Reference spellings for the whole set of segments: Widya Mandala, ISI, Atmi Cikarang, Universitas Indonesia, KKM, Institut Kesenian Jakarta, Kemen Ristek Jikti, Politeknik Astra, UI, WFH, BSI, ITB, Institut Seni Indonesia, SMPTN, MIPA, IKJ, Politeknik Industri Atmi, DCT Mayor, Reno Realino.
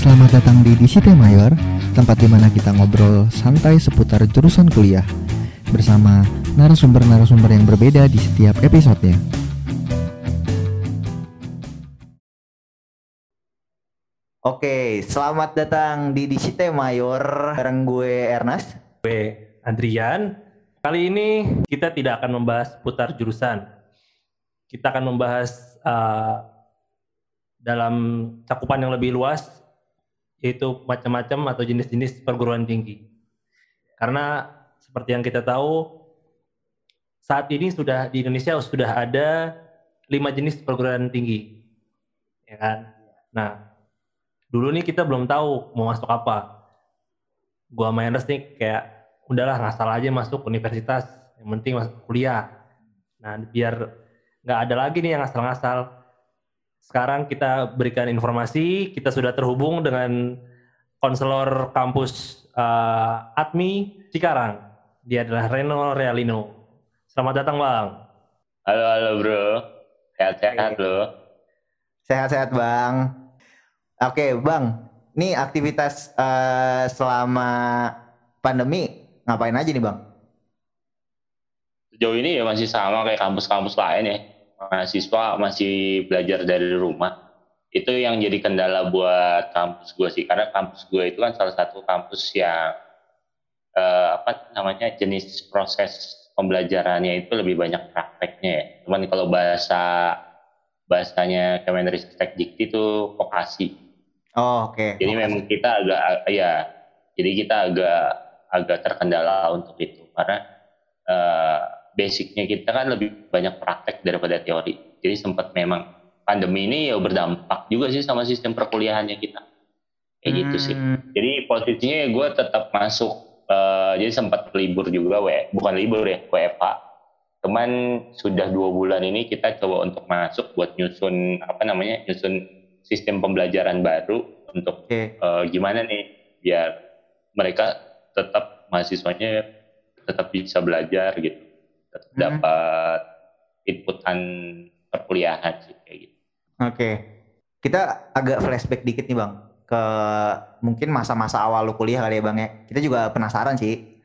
Selamat datang di DCT Mayor, tempat dimana kita ngobrol santai seputar jurusan kuliah bersama narasumber-narasumber yang berbeda di setiap episodenya. Oke, selamat datang di DCT Mayor bareng gue Ernest, gue Andrian. Kali ini kita tidak akan membahas putar jurusan. Kita akan membahas dalam cakupan yang lebih luas, yaitu macam-macam atau jenis-jenis perguruan tinggi. Karena seperti yang kita tahu, saat ini sudah di Indonesia sudah ada 5 jenis perguruan tinggi, ya kan? Nah, dulu nih kita belum tahu mau masuk apa. Gua minus nih kayak, udahlah ngasal aja masuk universitas, yang penting masuk kuliah. Nah, biar nggak ada lagi nih yang ngasal-ngasal. Sekarang kita berikan informasi, kita sudah terhubung dengan konselor kampus Atmi Cikarang. Dia adalah Reno Realino. Selamat datang, Bang. Halo, halo, Bro. Sehat-sehat, Bro. Sehat-sehat, Bang. Oke, Bang. Nih aktivitas selama pandemi, ngapain aja nih, Bang? Sejauh ini ya masih sama kayak kampus-kampus lain ya. Mahasiswa masih belajar dari rumah. Itu yang jadi kendala buat kampus gue sih, karena kampus gue itu kan salah satu kampus yang jenis proses pembelajarannya itu lebih banyak prakteknya ya. Cuman kalau bahasanya Kemen Ristek Jikti itu vokasi. Oh, oke. Okay. Jadi vokasi. Memang kita agak terkendala untuk itu, karena basicnya kita kan lebih banyak praktek daripada teori. Jadi sempat memang pandemi ini ya berdampak juga sih sama sistem perkuliahannya kita. Kayak gitu sih. Jadi posisinya ya gue tetap masuk. Jadi sempat libur juga, WFH. Cuman sudah 2 bulan ini kita coba untuk masuk buat nyusun sistem pembelajaran baru untuk gimana nih biar mereka mahasiswanya tetap bisa belajar gitu. Dapat inputan perkuliahan sih kayak gitu. Oke. Kita agak flashback dikit nih, Bang, ke mungkin masa-masa awal lu kuliah kali ya, Bang ya. Kita juga penasaran sih.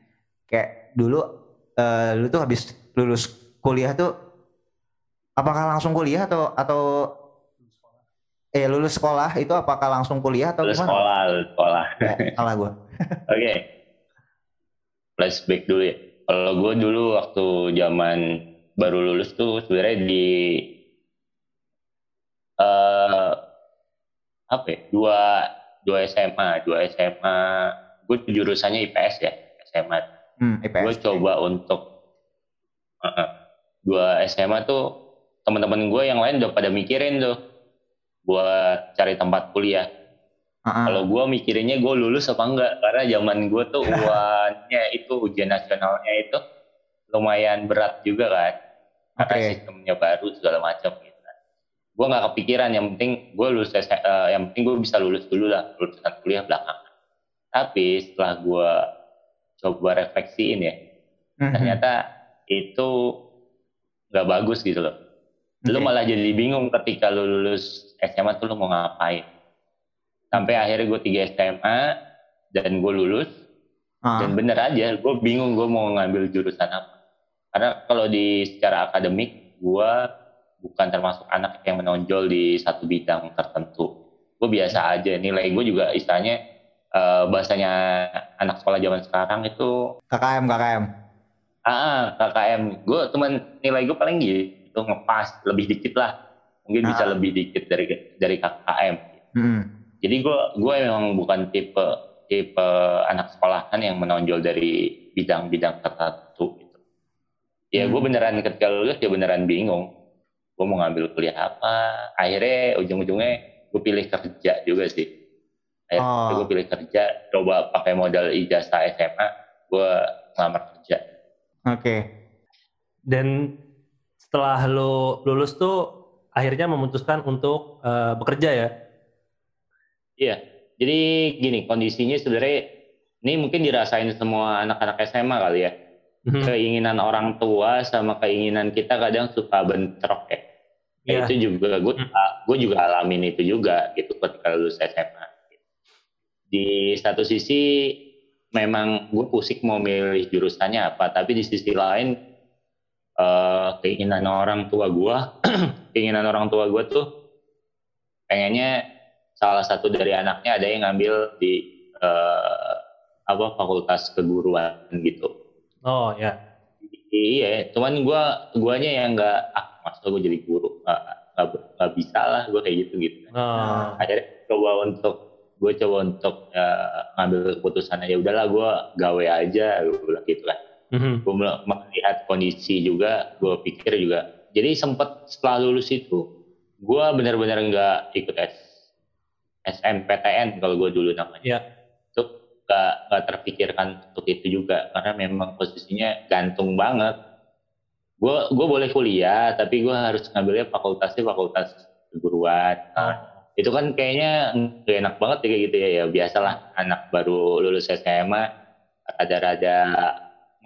Kayak dulu lu tuh habis lulus kuliah tuh apakah langsung kuliah atau lulus sekolah itu apakah langsung kuliah atau lulus gimana? Sekolah. Ya, salah gua. Oke. Flashback dulu ya. Kalau gue dulu waktu zaman baru lulus tuh sebenarnya di dua SMA gue jurusannya IPS ya, SMA. IPS. Gue coba untuk dua SMA tuh teman-teman gue yang lain udah pada mikirin tuh buat cari tempat kuliah. Kalau gue mikirinnya gue lulus apa enggak, karena zaman gue tuh ujian nasionalnya itu lumayan berat juga kan, karena sistemnya baru segala macam gitu kan. Gue nggak kepikiran, yang penting gue bisa lulus dulu lah, lulusan kuliah belakangan. Tapi setelah gue coba refleksiin ya, ternyata itu nggak bagus gitu loh. Lu malah jadi bingung ketika lu lulus SMA tuh lu mau ngapain. Sampai akhirnya gue 3 SMA dan gue lulus dan bener aja gue bingung gue mau ngambil jurusan apa, karena kalau secara akademik gue bukan termasuk anak yang menonjol di satu bidang tertentu. Gue biasa aja, nilai gue juga istilahnya bahasanya anak sekolah zaman sekarang itu KKM. Gue cuman nilai gue paling gitu ngepas, lebih dikit lah mungkin bisa lebih dikit dari KKM. Jadi gue memang bukan tipe anak sekolahan yang menonjol dari bidang-bidang tertentu gitu. Ya gue beneran ketika lulus ya beneran bingung. Gue mau ngambil kuliah apa? Akhirnya ujung-ujungnya gue pilih kerja juga sih. Gue pilih kerja, coba pakai modal ijazah SMA, gue ngelamar kerja. Oke. Dan setelah lo lulus tuh akhirnya memutuskan untuk bekerja ya? Iya, jadi gini kondisinya sebenarnya ini mungkin dirasain semua anak-anak SMA kali ya. Keinginan orang tua sama keinginan kita kadang suka bentrok ya. Itu juga gue juga alamin itu juga gitu ketika lulus SMA. di satu sisi memang gue pusing mau milih jurusannya apa, tapi di sisi lain keinginan orang tua gue tuh pengennya salah satu dari anaknya ada yang ngambil di fakultas keguruan gitu. Oh ya. Iya, cuman guanya yang nggak, maksudnya gue jadi guru nggak bisa lah gue kayak gitu. Oh. Akhirnya gue coba untuk ngambil keputusan aja, udahlah gue gawe aja gitu kan. Gue melihat kondisi juga, gue pikir juga. Jadi sempat setelah lulus itu gue benar-benar nggak ikut SMPTN kalau gue dulu namanya. Yeah. Gak terpikirkan untuk itu juga karena memang posisinya gantung banget. Gue boleh kuliah tapi gue harus ngambilnya fakultas keguruan. Nah, itu kan kayaknya gak enak banget ya, kayak gitu ya. Biasalah anak baru lulus SMA rada-rada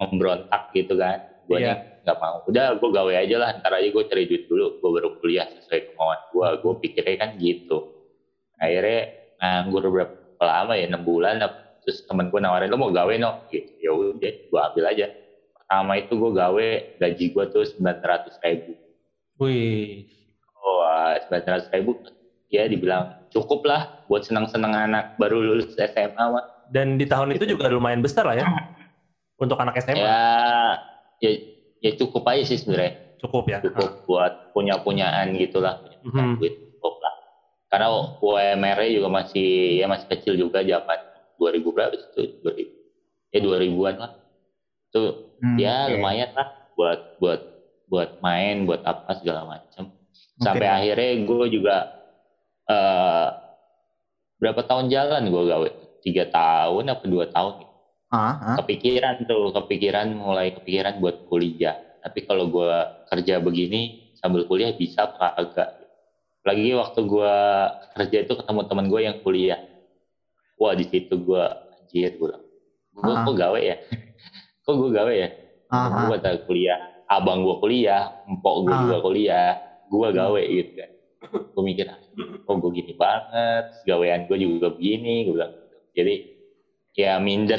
memberontak gitu kan. Gue nya nggak mau. Udah gue gawe aja lah. Ntar aja gue cari duit dulu. Gue baru kuliah sesuai kemauan gue. Gue pikirnya kan gitu. Akhirnya nganggur berapa lama ya, 6 bulan. Terus temen gue nawarin, lo mau gawe no? Gitu. Ya udah, gue ambil aja. Pertama itu gue gawe, gaji gue tuh 900.000. Wih. Wah, 900.000. Ya dibilang cukup lah buat senang-senang anak baru lulus SMA mah. Dan di tahun itu juga lumayan besar lah ya untuk anak SMA. Ya cukup aja sih sebenarnya. Cukup ya. Cukup buat punya-punyaan gitulah, punya duit cukup lah. Karena UMR-nya juga masih kecil juga zaman. 2000 berapa itu? 2000. Ya 2000-an lah. Itu ya lumayan lah buat main, buat apa segala macam. Okay. Sampai akhirnya gue juga berapa tahun jalan gue gawe? 3 tahun apa 2 tahun gitu. Kepikiran buat kuliah. Tapi kalau gue kerja begini sambil kuliah bisa apa agak. Lagi waktu gue kerja itu ketemu teman gue yang kuliah. Wah di situ gue anjir, gue kok gawe ya? Kok gue gawe ya? Gue tak kuliah, abang gue kuliah, empok gue juga kuliah, gue gawe gitu kan. Gue mikir, kok gue gini banget, gawean gue juga begini, gue bilang. Jadi ya minder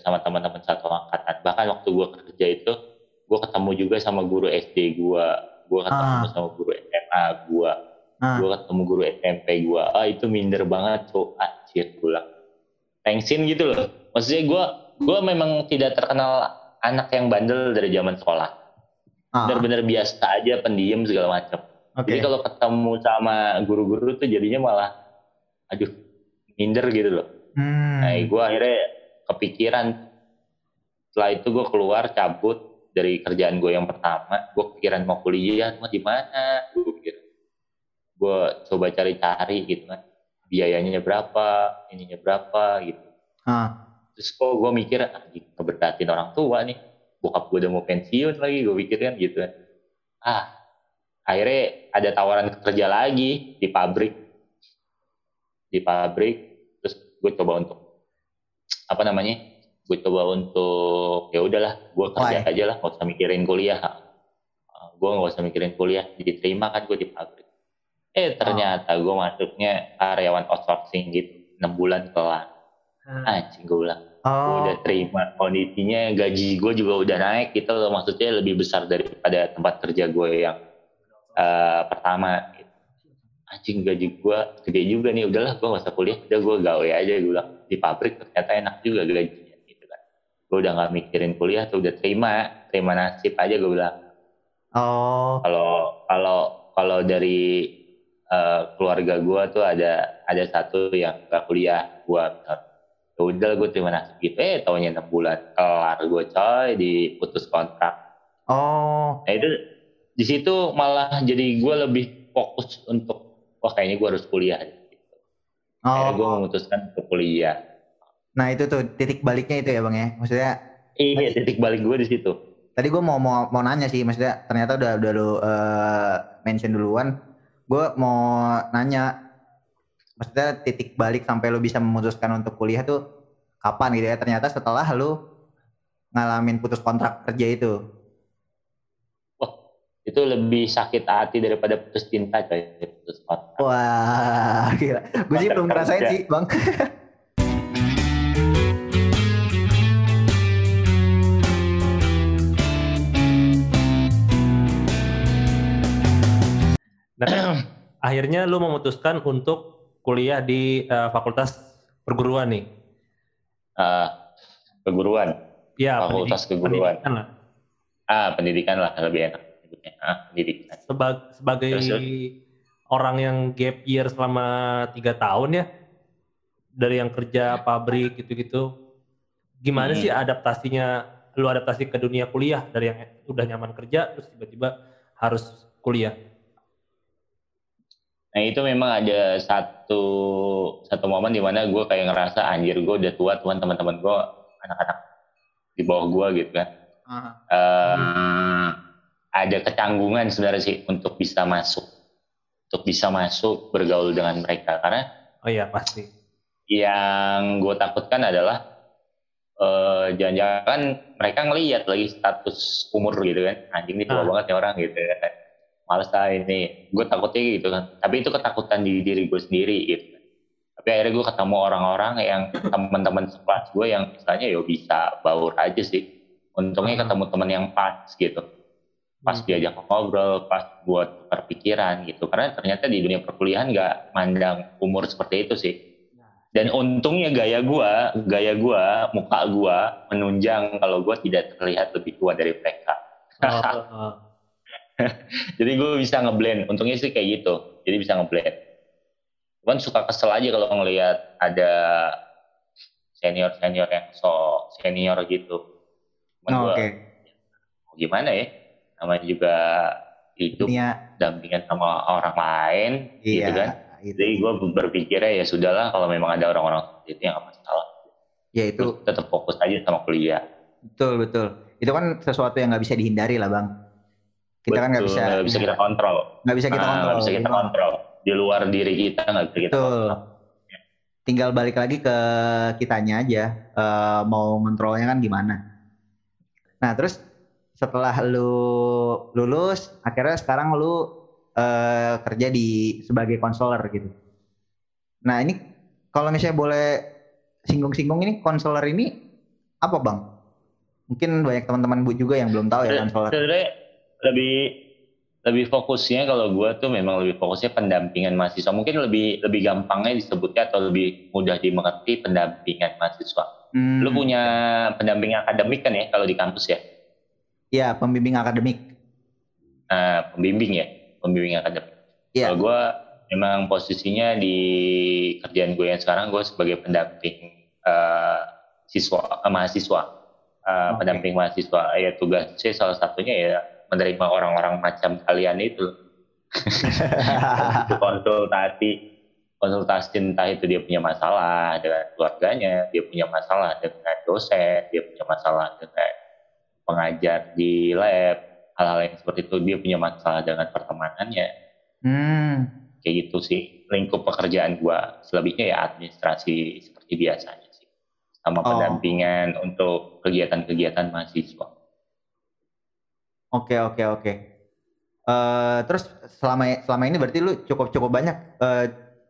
sama teman-teman satu angkatan. Bahkan waktu gue kerja itu, gue ketemu juga sama guru SD gue ketemu sama guru SMA gue. Gue ketemu guru SMP gue, itu minder banget, anjir gue. Tengsin gitu loh. Maksudnya gue memang tidak terkenal anak yang bandel dari zaman sekolah. Benar-benar biasa aja, pendiam segala macam. Okay. Jadi kalau ketemu sama guru-guru tuh jadinya malah, aduh, minder gitu loh. Nah, gue akhirnya kepikiran. Setelah itu gue keluar, cabut dari kerjaan gue yang pertama. Gue kepikiran mau kuliah, mau di mana? Gue coba cari-cari gitu kan, biayanya berapa, ininya berapa gitu. Terus kok gue mikir, ngeberatin orang tua nih, bokap gue udah mau pensiun lagi, gue pikir kan gitu kan. Akhirnya ada tawaran kerja lagi di pabrik, terus gue coba untuk ya udahlah, gue kerja aja lah, nggak usah mikirin kuliah, diterima kan gue di pabrik. Ternyata gue masuknya karyawan outsourcing gitu, 6 bulan kelar. Gue bilang, gue udah terima, kondisinya gaji gue juga udah naik gitu, maksudnya lebih besar daripada tempat kerja gue yang pertama gitu. Gaji gue gede juga nih, udahlah gue gak usah kuliah, udah gue gawe aja, gue bilang di pabrik ternyata enak juga gajinya gitu kan. Gue udah gak mikirin kuliah, tuh udah terima nasib aja gue bilang. Kalau dari keluarga gue tuh ada satu yang gak kuliah, gue udah gue terima nasib gitu. Tahunnya 6 bulan kelar gue coy, diputus kontrak. Nah itu di situ malah jadi gue lebih fokus untuk kayaknya gue harus kuliah gitu. Akhirnya gue memutuskan untuk kuliah. Nah itu tuh titik baliknya itu ya bang ya, maksudnya iya titik balik gue di situ. Tadi gue mau nanya sih, maksudnya ternyata udah lu mention duluan. Gue mau nanya, maksudnya titik balik sampai lo bisa memutuskan untuk kuliah tuh kapan gitu ya? Ternyata setelah lo ngalamin putus kontrak kerja itu. Wah, itu lebih sakit hati daripada putus cinta coy. Putus kontrak. Wah, gila. Gue sih belum ngerasain sih bang. akhirnya lu memutuskan untuk kuliah di fakultas perguruan nih? Perguruan? Ya, fakultas keguruan. Pendidikan lah. Pendidikan lah, lebih enak. Pendidikan. Sebagai orang yang gap year selama 3 tahun ya, dari yang kerja pabrik gitu-gitu, gimana sih adaptasinya, lu adaptasi ke dunia kuliah dari yang udah nyaman kerja, terus tiba-tiba harus kuliah? Nah itu memang ada satu momen di mana gue kayak ngerasa, anjir gue udah tua, Tuhan teman-teman gue, anak-anak di bawah gue gitu kan. Ada kecanggungan sebenarnya sih untuk bisa masuk bergaul dengan mereka, karena oh iya pasti yang gue takutkan adalah jangan-jangan mereka ngelihat lagi status umur gitu kan, anjing ini tua banget ya orang gitu kan, males lah ini, gue takutnya gitu kan. Tapi itu ketakutan di diri gue sendiri gitu kan. Tapi akhirnya gue ketemu orang-orang yang teman-teman sekelas gue yang misalnya ya bisa baur aja sih, untungnya ketemu teman yang pas gitu, pas diajak ngobrol, pas buat berpikiran gitu. Karena ternyata di dunia perkuliahan gak mandang umur seperti itu sih. Dan untungnya gaya gua, muka gua menunjang kalau gua tidak terlihat lebih tua dari mereka. Jadi gua bisa ngeblend, untungnya sih kayak gitu. Jadi bisa ngeblend. Cuman suka kesel aja kalau ngelihat ada senior yang so senior gitu. Gua, gimana ya? Namanya juga hidup dampingan sama orang lain, gitu kan. Gitu. Jadi gue berpikirnya ya sudahlah, kalau memang ada orang-orang seperti itu yang gak masalah. Ya itu. Terus tetap fokus aja sama kuliah. Betul. Itu kan sesuatu yang gak bisa dihindari lah bang. Kita betul, kan gak bisa kita kontrol. Gak bisa kita kontrol. Di luar diri kita gak bisa kita kontrol. Tinggal balik lagi ke kitanya aja. Mau kontrolnya kan gimana. Nah terus setelah lu lulus, akhirnya sekarang lu kerja sebagai konselor gitu. Nah ini kalau misalnya boleh singgung-singgung, ini konselor ini apa bang? Mungkin banyak teman-teman bu juga yang belum tahu ya konselor. Sebenarnya lebih fokusnya kalau gue tuh memang lebih fokusnya pendampingan mahasiswa. Mungkin lebih gampangnya disebutnya atau lebih mudah dimengerti pendampingan mahasiswa. Lu punya pendamping akademik kan ya kalau di kampus ya? Ya, pembimbing akademik. Pembimbing akademik. Yeah. Kalau gue memang posisinya di kerjaan gue yang sekarang, gue sebagai pendamping mahasiswa, pendamping mahasiswa. Ya tugasnya salah satunya ya menerima orang-orang macam kalian itu. konsultasi entah itu dia punya masalah dengan keluarganya, dia punya masalah dengan dosen, dia punya masalah dengan pengajar di lab, hal-hal yang seperti itu, dia punya masalah dengan pertemanannya. Kayak gitu sih lingkup pekerjaan gua. Selebihnya ya administrasi seperti biasanya sih, sama pendampingan untuk kegiatan-kegiatan mahasiswa. Oke. Terus selama ini berarti lu cukup banyak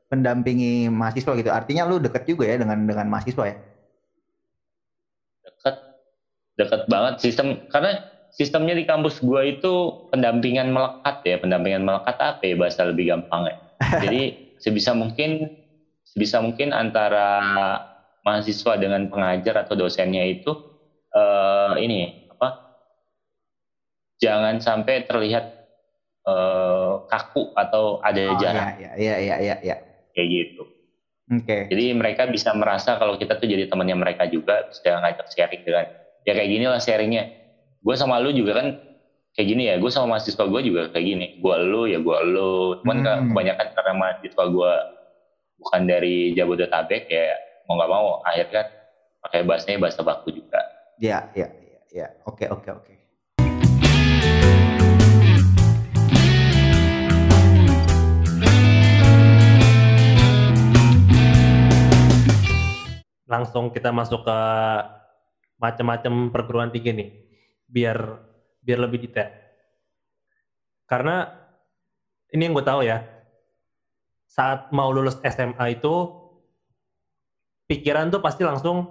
pendampingi mahasiswa gitu. Artinya lu deket juga ya dengan mahasiswa ya? Deket banget karena sistemnya di kampus gue itu pendampingan melekat apa ya bahasa lebih gampangnya. Jadi sebisa mungkin antara mahasiswa dengan pengajar atau dosennya itu jangan sampai terlihat kaku atau ada jarak. Iya. Kayak gitu. Okay. Jadi mereka bisa merasa kalau kita tuh jadi temannya mereka juga, bisa ngajak sharing dengan ya kayak gini lah sharingnya. Gue sama lu juga kan kayak gini ya. Gue sama mahasiswa gue juga kayak gini. Gue lu. Cuman kebanyakan karena mahasiswa gue bukan dari Jabodetabek ya mau gak mau akhirnya pakai bahasa baku juga. Iya. Oke. Langsung kita masuk ke macam-macam perguruan tinggi nih, biar lebih detail. Karena ini yang gue tahu ya, saat mau lulus SMA itu pikiran tuh pasti langsung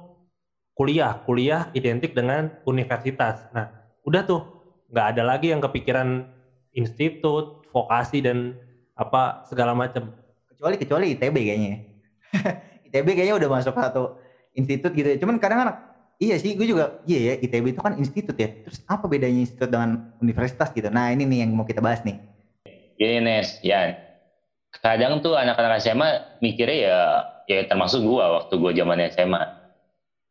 kuliah identik dengan universitas. Nah, udah tuh nggak ada lagi yang kepikiran institut, vokasi dan apa segala macam. Kecuali ITB kayaknya. ITB kayaknya udah masuk satu institut gitu ya. Cuman kadang-kadang iya sih gue juga iya ya, ITB itu kan institut ya. Terus apa bedanya institut dengan universitas gitu? Nah, ini nih yang mau kita bahas nih. Gini Nes, ya kadang tuh anak-anak SMA mikirnya ya termasuk gua waktu gua zaman SMA.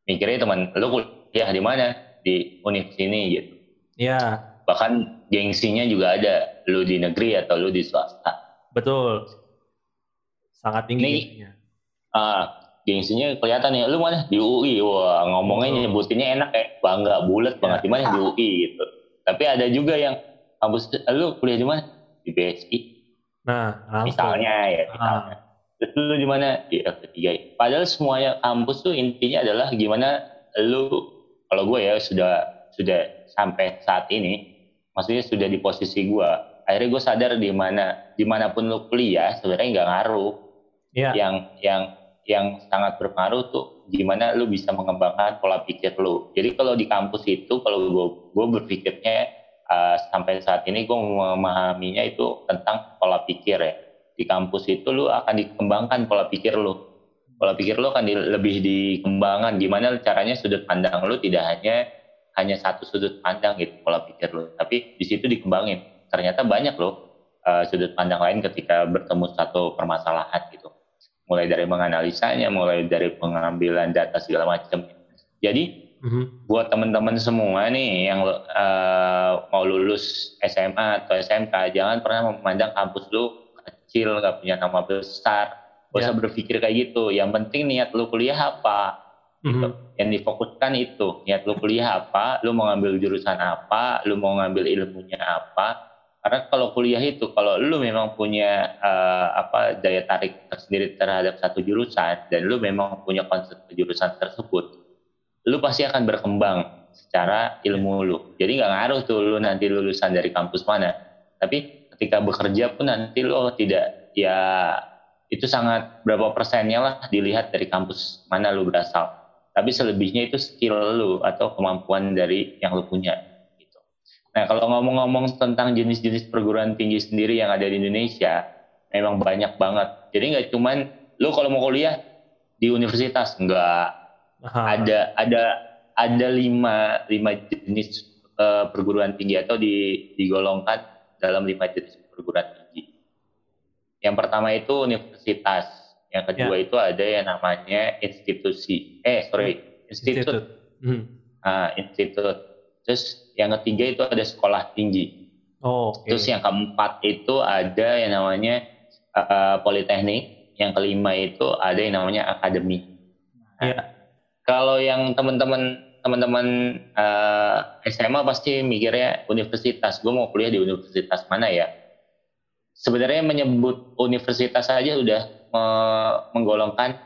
Mikirnya teman, lu kuliah di mana? Di univ sini gitu. Iya. Bahkan gengsinya juga ada, lu di negeri atau lu di swasta. Betul. Sangat tinggi. Nih, gengsinya kelihatan ya, lu mana? Di UI. Wah, ngomongnya nyebutinnya enak ya, bangga bulat banget. Di mana? Di UI gitu. Tapi ada juga yang kampus, lu kuliah di mana? Di BSI. Nah, misalnya ya. Misalnya. Terus lu di mana? Di IKJ. Padahal semuanya kampus tuh intinya adalah gimana lu, kalau gue ya sudah sampai saat ini, maksudnya sudah di posisi gue. Akhirnya gue sadar di mana, dimanapun lu kuliah sebenarnya nggak ngaruh. Yeah. Yang sangat berpengaruh tuh gimana lu bisa mengembangkan pola pikir lu. Jadi kalau di kampus itu, kalau gue berpikirnya sampai saat ini gue memahaminya itu tentang pola pikir ya. Di kampus itu lu akan dikembangkan pola pikir lu. Pola pikir lu akan lebih dikembangkan. Gimana caranya sudut pandang lu tidak hanya satu sudut pandang gitu pola pikir lu. Tapi di situ dikembangin. Ternyata banyak lo sudut pandang lain ketika bertemu satu permasalahan gitu. Mulai dari menganalisanya, mulai dari pengambilan data segala macam. Jadi buat teman-teman semua nih yang mau lulus SMA atau SMK, jangan pernah memandang kampus lu kecil, gak punya nama besar. Gak usah berpikir kayak gitu. Yang penting niat lu kuliah apa gitu. Yang difokuskan itu niat lu kuliah apa, lu mau ngambil jurusan apa, lu mau ngambil ilmunya apa. Karena kalau kuliah itu, kalau lu memang punya daya tarik tersendiri terhadap satu jurusan, dan lu memang punya konsep jurusan tersebut, lu pasti akan berkembang secara ilmu lu. Jadi nggak ngaruh tuh lu nanti lulusan dari kampus mana. Tapi ketika bekerja pun nanti lu tidak, ya itu sangat berapa persennya lah dilihat dari kampus mana lu berasal. Tapi selebihnya itu skill lu atau kemampuan dari yang lu punya. Gitu. Nah kalau ngomong-ngomong tentang jenis-jenis perguruan tinggi sendiri yang ada di Indonesia, memang banyak banget. Jadi nggak cuman lu kalau mau kuliah di universitas, enggak. Ada lima jenis perguruan tinggi atau digolongkan dalam 5 jenis perguruan tinggi. Yang pertama itu universitas, yang kedua itu ada yang namanya institut. Institut. Terus yang ketiga itu ada sekolah tinggi. Terus yang keempat itu ada yang namanya politeknik. Yang kelima itu ada yang namanya akademi. Kalau yang teman-teman SMA pasti mikirnya universitas, gue mau kuliah di universitas mana ya? Sebenarnya menyebut universitas saja udah menggolongkan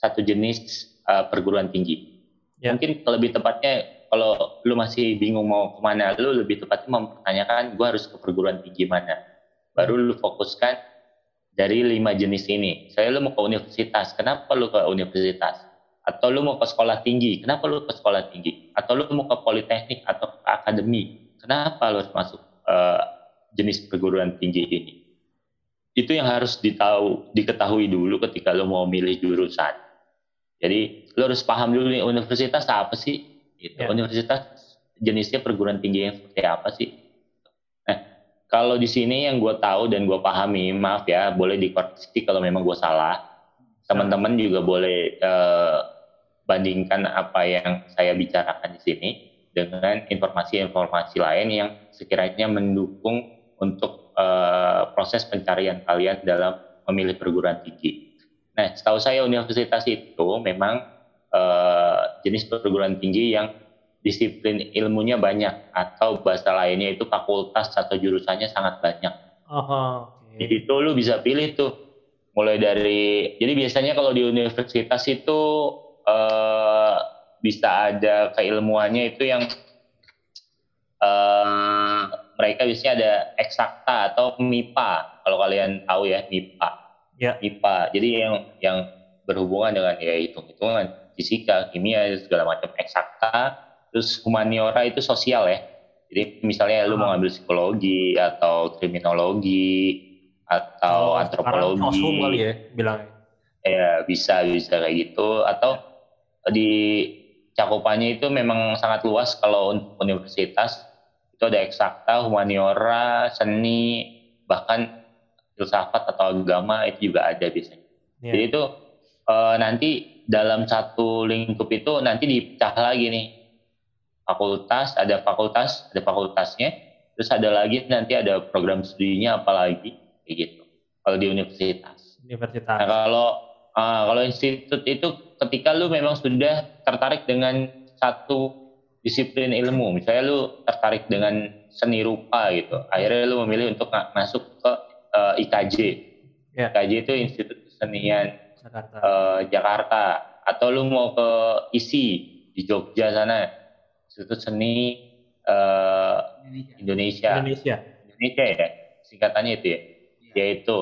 satu jenis perguruan tinggi. Ya. Mungkin lebih tepatnya kalau lu masih bingung mau kemana, lu lebih tepatnya mempertanyakan gue harus ke perguruan tinggi mana. Baru lu fokuskan dari 5 jenis ini. Saya lu mau ke universitas, kenapa lu ke universitas? Atau lu mau ke sekolah tinggi, kenapa lu ke sekolah tinggi? Atau lu mau ke politeknik atau ke akademi, kenapa lu harus masuk jenis perguruan tinggi ini? Itu yang harus diketahui dulu ketika lu mau milih jurusan. Jadi lu harus paham dulu nih, universitas apa sih? Gitu. Yeah. Universitas jenisnya perguruan tinggi yang seperti apa sih? Nah, kalau di sini yang gue tahu dan gue pahami, maaf ya, boleh dikoreksi kalau memang gue salah. Teman-teman juga boleh bandingkan apa yang saya bicarakan di sini dengan informasi-informasi lain yang sekiranya mendukung untuk proses pencarian kalian dalam memilih perguruan tinggi. Nah, setahu saya universitas itu memang jenis perguruan tinggi yang disiplin ilmunya banyak atau bahasa lainnya itu fakultas atau jurusannya sangat banyak. Jadi itu lu bisa pilih tuh mulai dari, jadi biasanya kalau di universitas itu bisa ada keilmuannya itu yang mereka biasanya ada eksakta atau MIPA, kalau kalian tahu ya MIPA. MIPA. Jadi yang berhubungan dengan ya hitung-hitungan, fisika, kimia, segala macam eksakta. Terus humaniora itu sosial ya. Jadi misalnya lu mau ngambil psikologi atau kriminologi atau antropologi. Kosum kali ya bilang. Ya bisa kayak gitu, atau di cakupannya itu memang sangat luas. Kalau untuk universitas itu ada eksakta, humaniora, seni, bahkan filsafat atau agama itu juga ada biasanya. Yeah. Jadi itu nanti dalam satu lingkup itu nanti dipecah lagi nih. Fakultas, ada fakultasnya, terus ada lagi nanti ada program studinya apalagi kayak gitu. Kalau di universitas. Nah, kalau institut itu ketika lu memang sudah tertarik dengan satu disiplin ilmu, misalnya lu tertarik dengan seni rupa gitu, akhirnya lu memilih untuk masuk ke IKJ. Yeah. IKJ itu Institut Kesenian Jakarta. Atau lu mau ke ISI di Jogja sana, Institut Seni Indonesia ya, singkatannya itu ya. Yeah. Yaitu,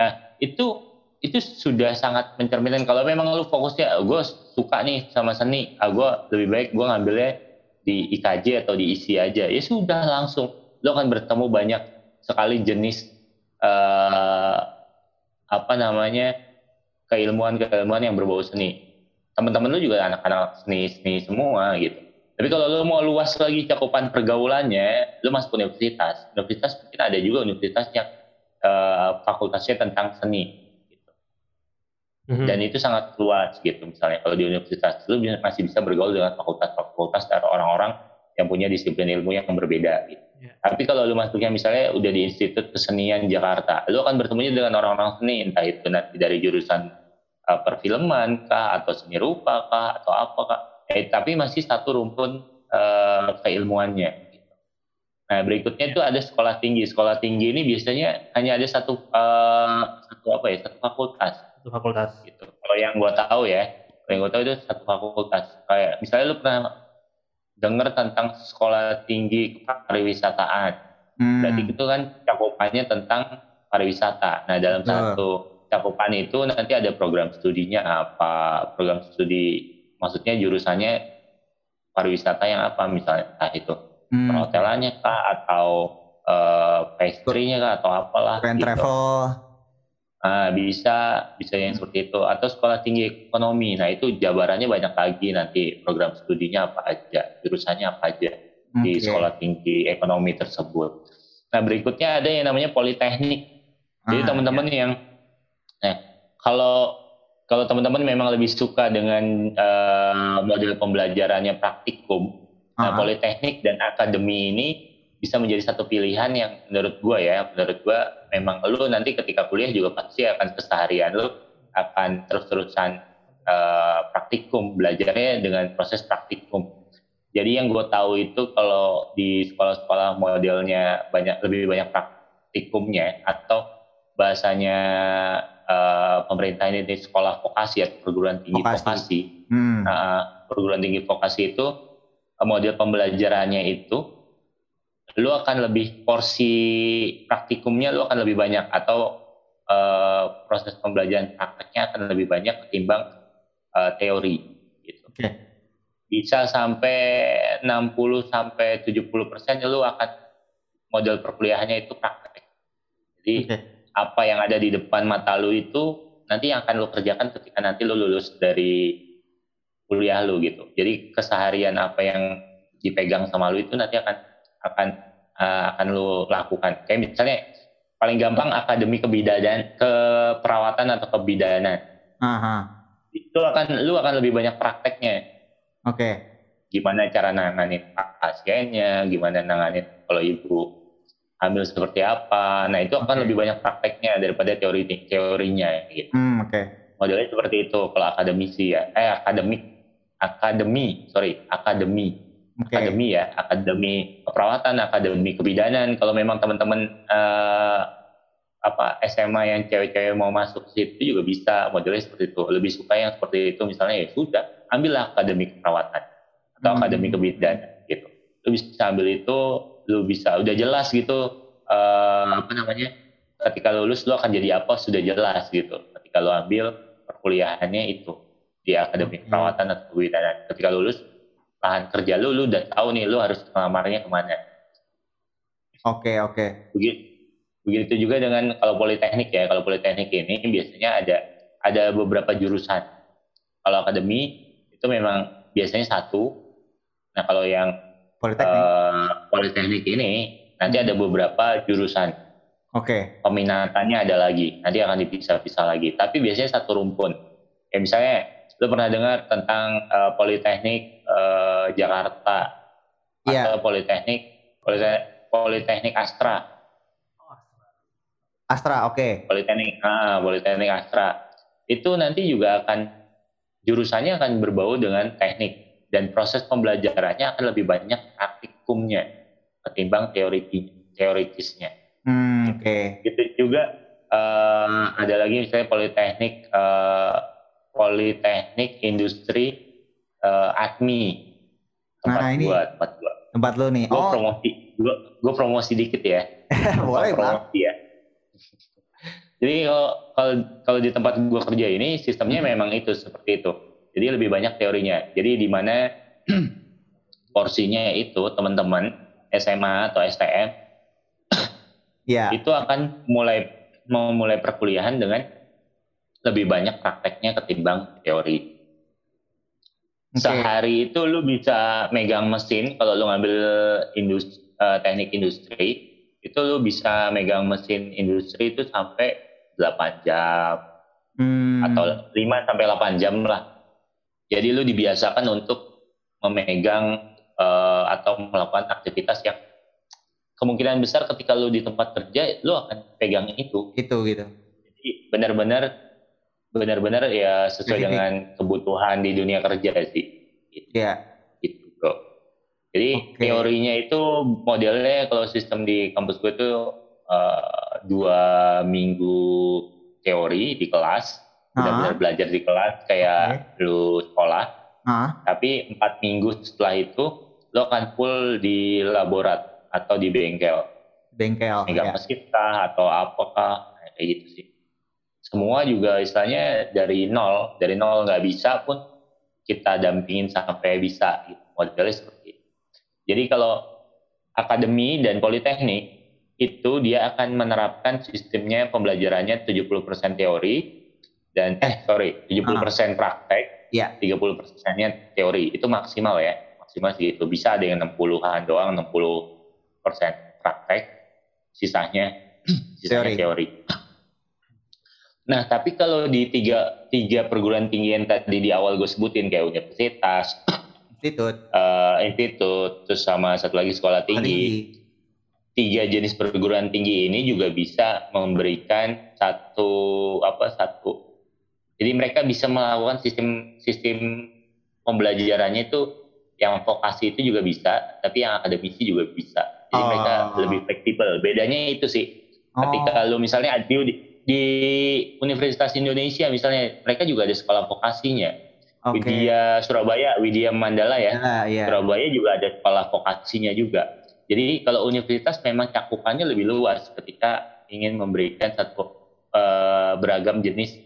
nah itu sudah sangat mencerminkan. Kalau memang lu fokusnya, gue suka nih sama seni, lebih baik gue ngambilnya di IKJ atau di ISI aja, ya sudah langsung lo akan bertemu banyak sekali jenis keilmuan yang berbau seni. Teman-teman lo juga anak-anak seni semua gitu. Tapi kalau lo mau luas lagi cakupan pergaulannya, lo masuk universitas mungkin ada juga universitas yang fakultasnya tentang seni gitu. Mm-hmm. Dan itu sangat luas gitu. Misalnya kalau di universitas lo masih bisa bergaul dengan fakultas dari orang-orang yang punya disiplin ilmu yang berbeda gitu. Yeah. Tapi kalau lu masuknya misalnya udah di Institut Kesenian Jakarta, lu akan bertemunya dengan orang-orang seni, entah itu nanti dari jurusan perfilman kah, atau seni rupa kah, atau apa kah. Tapi masih satu rumpun keilmuannya gitu. Nah, berikutnya itu ada sekolah tinggi. Sekolah tinggi ini biasanya hanya ada satu fakultas. Satu fakultas gitu. Kalau yang gua tahu itu satu fakultas. Kayak misalnya lu pernah dengar tentang sekolah tinggi pariwisataan. Berarti itu kan cakupannya tentang pariwisata. Nah, dalam satu cakupan itu nanti ada program studinya apa, program studi maksudnya jurusannya pariwisata yang apa misalnya, itu perhotelannya kah, atau pastry-nya kah, atau apalah gitu. Travel. Nah, bisa yang seperti itu. Atau sekolah tinggi ekonomi. Nah, itu jabarannya banyak lagi nanti, program studinya apa aja, jurusannya apa aja di sekolah tinggi ekonomi tersebut. Nah, berikutnya ada yang namanya politeknik. Jadi teman-teman yang kalau teman-teman memang lebih suka dengan model pembelajarannya praktikum, nah politeknik dan akademi ini bisa menjadi satu pilihan yang menurut gue memang lu nanti ketika kuliah juga pasti akan keseharian lu akan terus-terusan praktikum, belajarnya dengan proses praktikum. Jadi yang gue tahu itu kalau di sekolah-sekolah modelnya lebih banyak praktikumnya, atau bahasanya pemerintah ini di sekolah vokasi atau perguruan tinggi vokasi. Perguruan tinggi vokasi itu model pembelajarannya itu lu akan lebih, porsi praktikumnya lu akan lebih banyak, atau proses pembelajaran prakteknya akan lebih banyak ketimbang teori gitu. Okay. Bisa sampai 60-70% lu akan model perkuliahannya itu praktek. Jadi apa yang ada di depan mata lu itu nanti yang akan lu kerjakan ketika nanti lu lulus dari kuliah lu gitu. Jadi keseharian apa yang dipegang sama lu itu nanti akan lo lakukan. Kayak misalnya paling gampang akademi keperawatan atau kebidanan. Itu akan lebih banyak prakteknya. Oke. Okay. Gimana cara nanganin pasiennya, gimana nanganin kalau ibu hamil seperti apa. Nah, itu akan lebih banyak prakteknya daripada teorinya gitu. Oke. Modelnya seperti itu kalau akademisi ya. Akademi. Akademi ya, akademi keperawatan, akademi kebidanan. Kalau memang teman-teman SMA yang cewek-cewek mau masuk situ juga bisa, modelnya seperti itu. Lebih suka yang seperti itu misalnya, ya sudah, ambillah akademi keperawatan atau akademi kebidanan gitu. Lu bisa ambil itu, lu bisa udah jelas gitu ketika lulus lu akan jadi apa sudah jelas gitu. Ketika lu ambil perkuliahannya itu di akademi keperawatan atau kebidanan. Ketika lulus lahan kerja lu udah tahu nih lu harus ngelamarnya kemana. Oke. Begitu Begitu juga dengan kalau politeknik ya, kalau politeknik ini biasanya ada beberapa jurusan. Kalau akademi itu memang biasanya satu. Nah kalau yang politeknik ini nanti ada beberapa jurusan. Oke. Okay. Peminatannya ada lagi. Nanti akan dipisah-pisah lagi. Tapi biasanya satu rumpun. Ya misalnya lo pernah dengar tentang politeknik Jakarta atau politeknik Astra. Astra, oke. Okay. Politeknik Astra itu nanti juga akan jurusannya akan berbau dengan teknik dan proses pembelajarannya akan lebih banyak praktikumnya ketimbang teoritisnya. Oke. Okay. Gitu juga ada lagi misalnya Politeknik Industri Atmi. Tempat gua. Tempat lo nih. Gua promosi dikit ya. Boleh promosi ya. Jadi kalau di tempat gue kerja ini sistemnya memang itu seperti itu. Jadi lebih banyak teorinya. Jadi di mana porsinya itu teman-teman SMA atau STM itu akan memulai perkuliahan dengan lebih banyak prakteknya ketimbang teori. Okay. Sehari itu lu bisa megang mesin kalau lu ngambil teknik industri. Itu lu bisa megang mesin industri itu sampai 8 jam atau 5-8 jam lah. Jadi lu dibiasakan untuk memegang atau melakukan aktivitas yang kemungkinan besar ketika lu di tempat kerja lu akan pegang itu. Itu gitu. Jadi benar-benar ya sesuai dengan kebutuhan di dunia kerja sih. Iya. Gitu bro. Jadi teorinya itu modelnya kalau sistem di kampus gue itu 2 minggu teori di kelas, benar-benar belajar di kelas kayak lu sekolah. Tapi 4 minggu setelah itu lo akan full di laborat atau di bengkel. Megang mesin kah atau apakah kayak gitu sih. Semua juga istilahnya dari nol nggak bisa pun kita dampingin sampai bisa gitu. Modelnya seperti itu. Jadi kalau akademi dan politeknik itu dia akan menerapkan sistemnya pembelajarannya 70% teori dan 70% praktek, 30%-nya teori. Itu maksimal ya. Maksimal segitu. Bisa ada yang 60-an doang, 60% praktek, sisanya teori. Nah, tapi kalau di tiga perguruan tinggi yang tadi di awal gue sebutin kayak universitas, institut, terus sama satu lagi sekolah tinggi. 3 jenis perguruan tinggi ini juga bisa memberikan satu. Jadi mereka bisa melakukan sistem pembelajarannya itu yang vokasi itu juga bisa, tapi yang akademisi juga bisa. Jadi mereka lebih fleksibel. Bedanya itu sih. Ketika lu misalnya di Universitas Indonesia misalnya, mereka juga ada sekolah vokasinya. Okay. Widya Mandala ya. Surabaya juga ada sekolah vokasinya juga. Jadi kalau universitas memang cakupannya lebih luas ketika ingin memberikan beragam jenis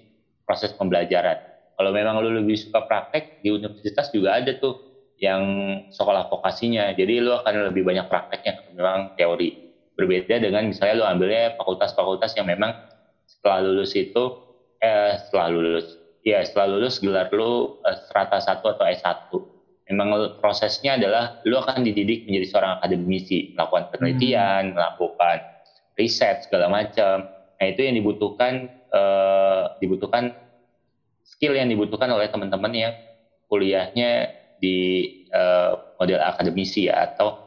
proses pembelajaran. Kalau memang lu lebih suka praktek, di universitas juga ada tuh yang sekolah vokasinya. Jadi lu akan lebih banyak prakteknya memang teori. Berbeda dengan misalnya lu ambilnya fakultas-fakultas yang memang setelah lulus gelar lu strata 1 atau S1. Memang prosesnya adalah lu akan dididik menjadi seorang akademisi, melakukan penelitian, melakukan riset segala macam. Nah, itu yang dibutuhkan skill yang dibutuhkan oleh teman-teman yang kuliahnya di model akademisi ya, atau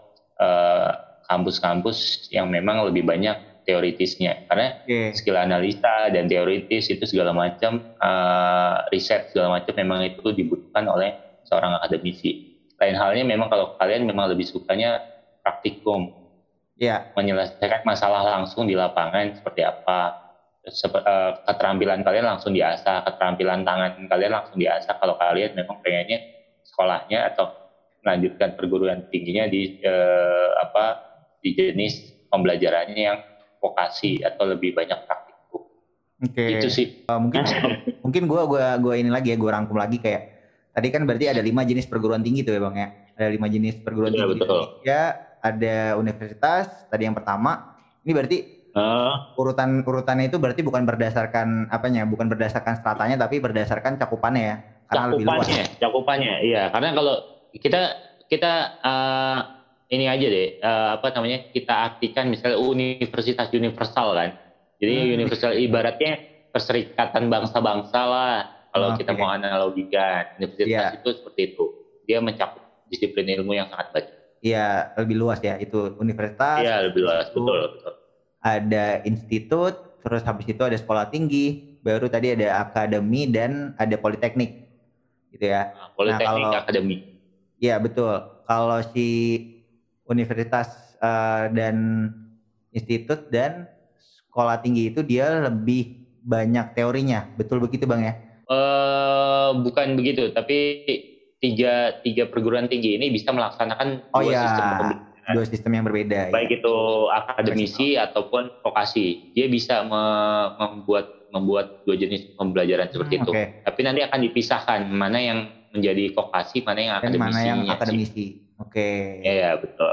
kampus-kampus yang memang lebih banyak teoritisnya, karena skill analisa dan teoritis itu segala macam, riset segala macam memang itu dibutuhkan oleh seorang akademisi. Lain halnya memang kalau kalian memang lebih sukanya praktikum, menyelesaikan masalah langsung di lapangan seperti apa, keterampilan kalian langsung diasah, keterampilan tangan kalian langsung diasah. Kalau kalian memang pengennya sekolahnya atau melanjutkan perguruan tingginya di jenis pembelajarannya yang vokasi atau lebih banyak praktikum. Oke. Itu sih. Mungkin gue ini lagi ya, gue rangkum lagi kayak tadi kan berarti ada 5 jenis perguruan tinggi tuh ya Bang ya. Ada 5 jenis perguruan tinggi. Betul. Ya, ada universitas tadi yang pertama. Ini berarti Urutan-urutannya itu berarti bukan berdasarkan apanya, bukan berdasarkan stratanya, tapi berdasarkan cakupannya ya. Karena cakupannya, iya. Karena kalau kita ini aja deh, kita artikan misalnya universitas universal kan. Jadi universal ibaratnya perserikatan bangsa-bangsa lah. Kalau kita mau analogikan, universitas itu seperti itu. Dia mencakup disiplin ilmu yang sangat banyak. Iya, lebih luas ya itu universitas. Iya, lebih luas, betul. Ada institut, terus habis itu ada sekolah tinggi, baru tadi ada akademi dan ada politeknik. Gitu ya. Politeknik, akademi. Iya, betul. Kalau si universitas dan institut dan sekolah tinggi itu dia lebih banyak teorinya. Betul begitu, Bang ya? Bukan begitu, tapi tiga perguruan tinggi ini bisa melaksanakan sistem pembelajaran. Dua sistem yang berbeda. Baik itu akademisi ataupun vokasi. Dia bisa membuat dua jenis pembelajaran seperti itu. Okay. Tapi nanti akan dipisahkan mana yang menjadi vokasi, mana yang akademisi. Mana yang akademisi. Oke. Iya, betul.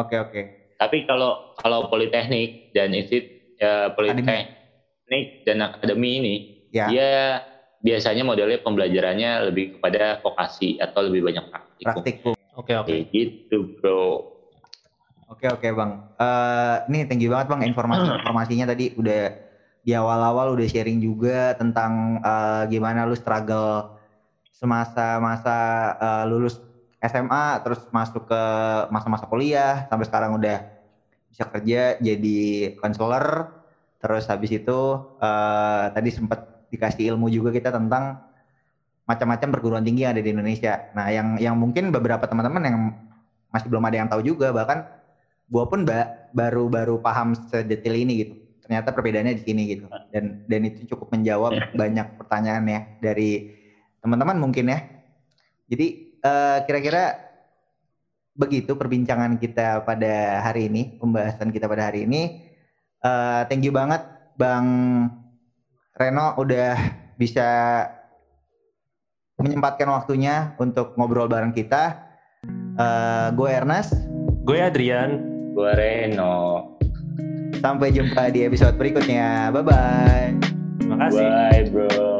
Oke. Tapi kalau politeknik dan politeknik dan akademi ini dia biasanya modelnya pembelajarannya lebih kepada vokasi atau lebih banyak praktikum. Oke. Gitu, bro. Oke, Bang. Nih thank you banget, Bang, informasinya tadi udah di awal-awal udah sharing juga tentang gimana lu struggle semasa-masa lulus SMA terus masuk ke masa-masa kuliah sampai sekarang udah bisa kerja jadi konselor. Terus habis itu tadi sempat dikasih ilmu juga kita tentang macam-macam perguruan tinggi yang ada di Indonesia. Nah, yang mungkin beberapa teman-teman yang masih belum ada yang tahu juga, bahkan gua pun baru paham sedetail ini gitu. Ternyata perbedaannya di sini gitu. Dan itu cukup menjawab banyak pertanyaan ya dari teman-teman mungkin ya. Jadi kira-kira begitu perbincangan kita pada hari ini, pembahasan kita pada hari ini. Thank you banget Bang Reno udah bisa menyempatkan waktunya untuk ngobrol bareng kita. Gue Ernest. Gue Adrian. Gue Reno. Sampai jumpa di episode berikutnya. Bye-bye. Terima kasih. Bye bro.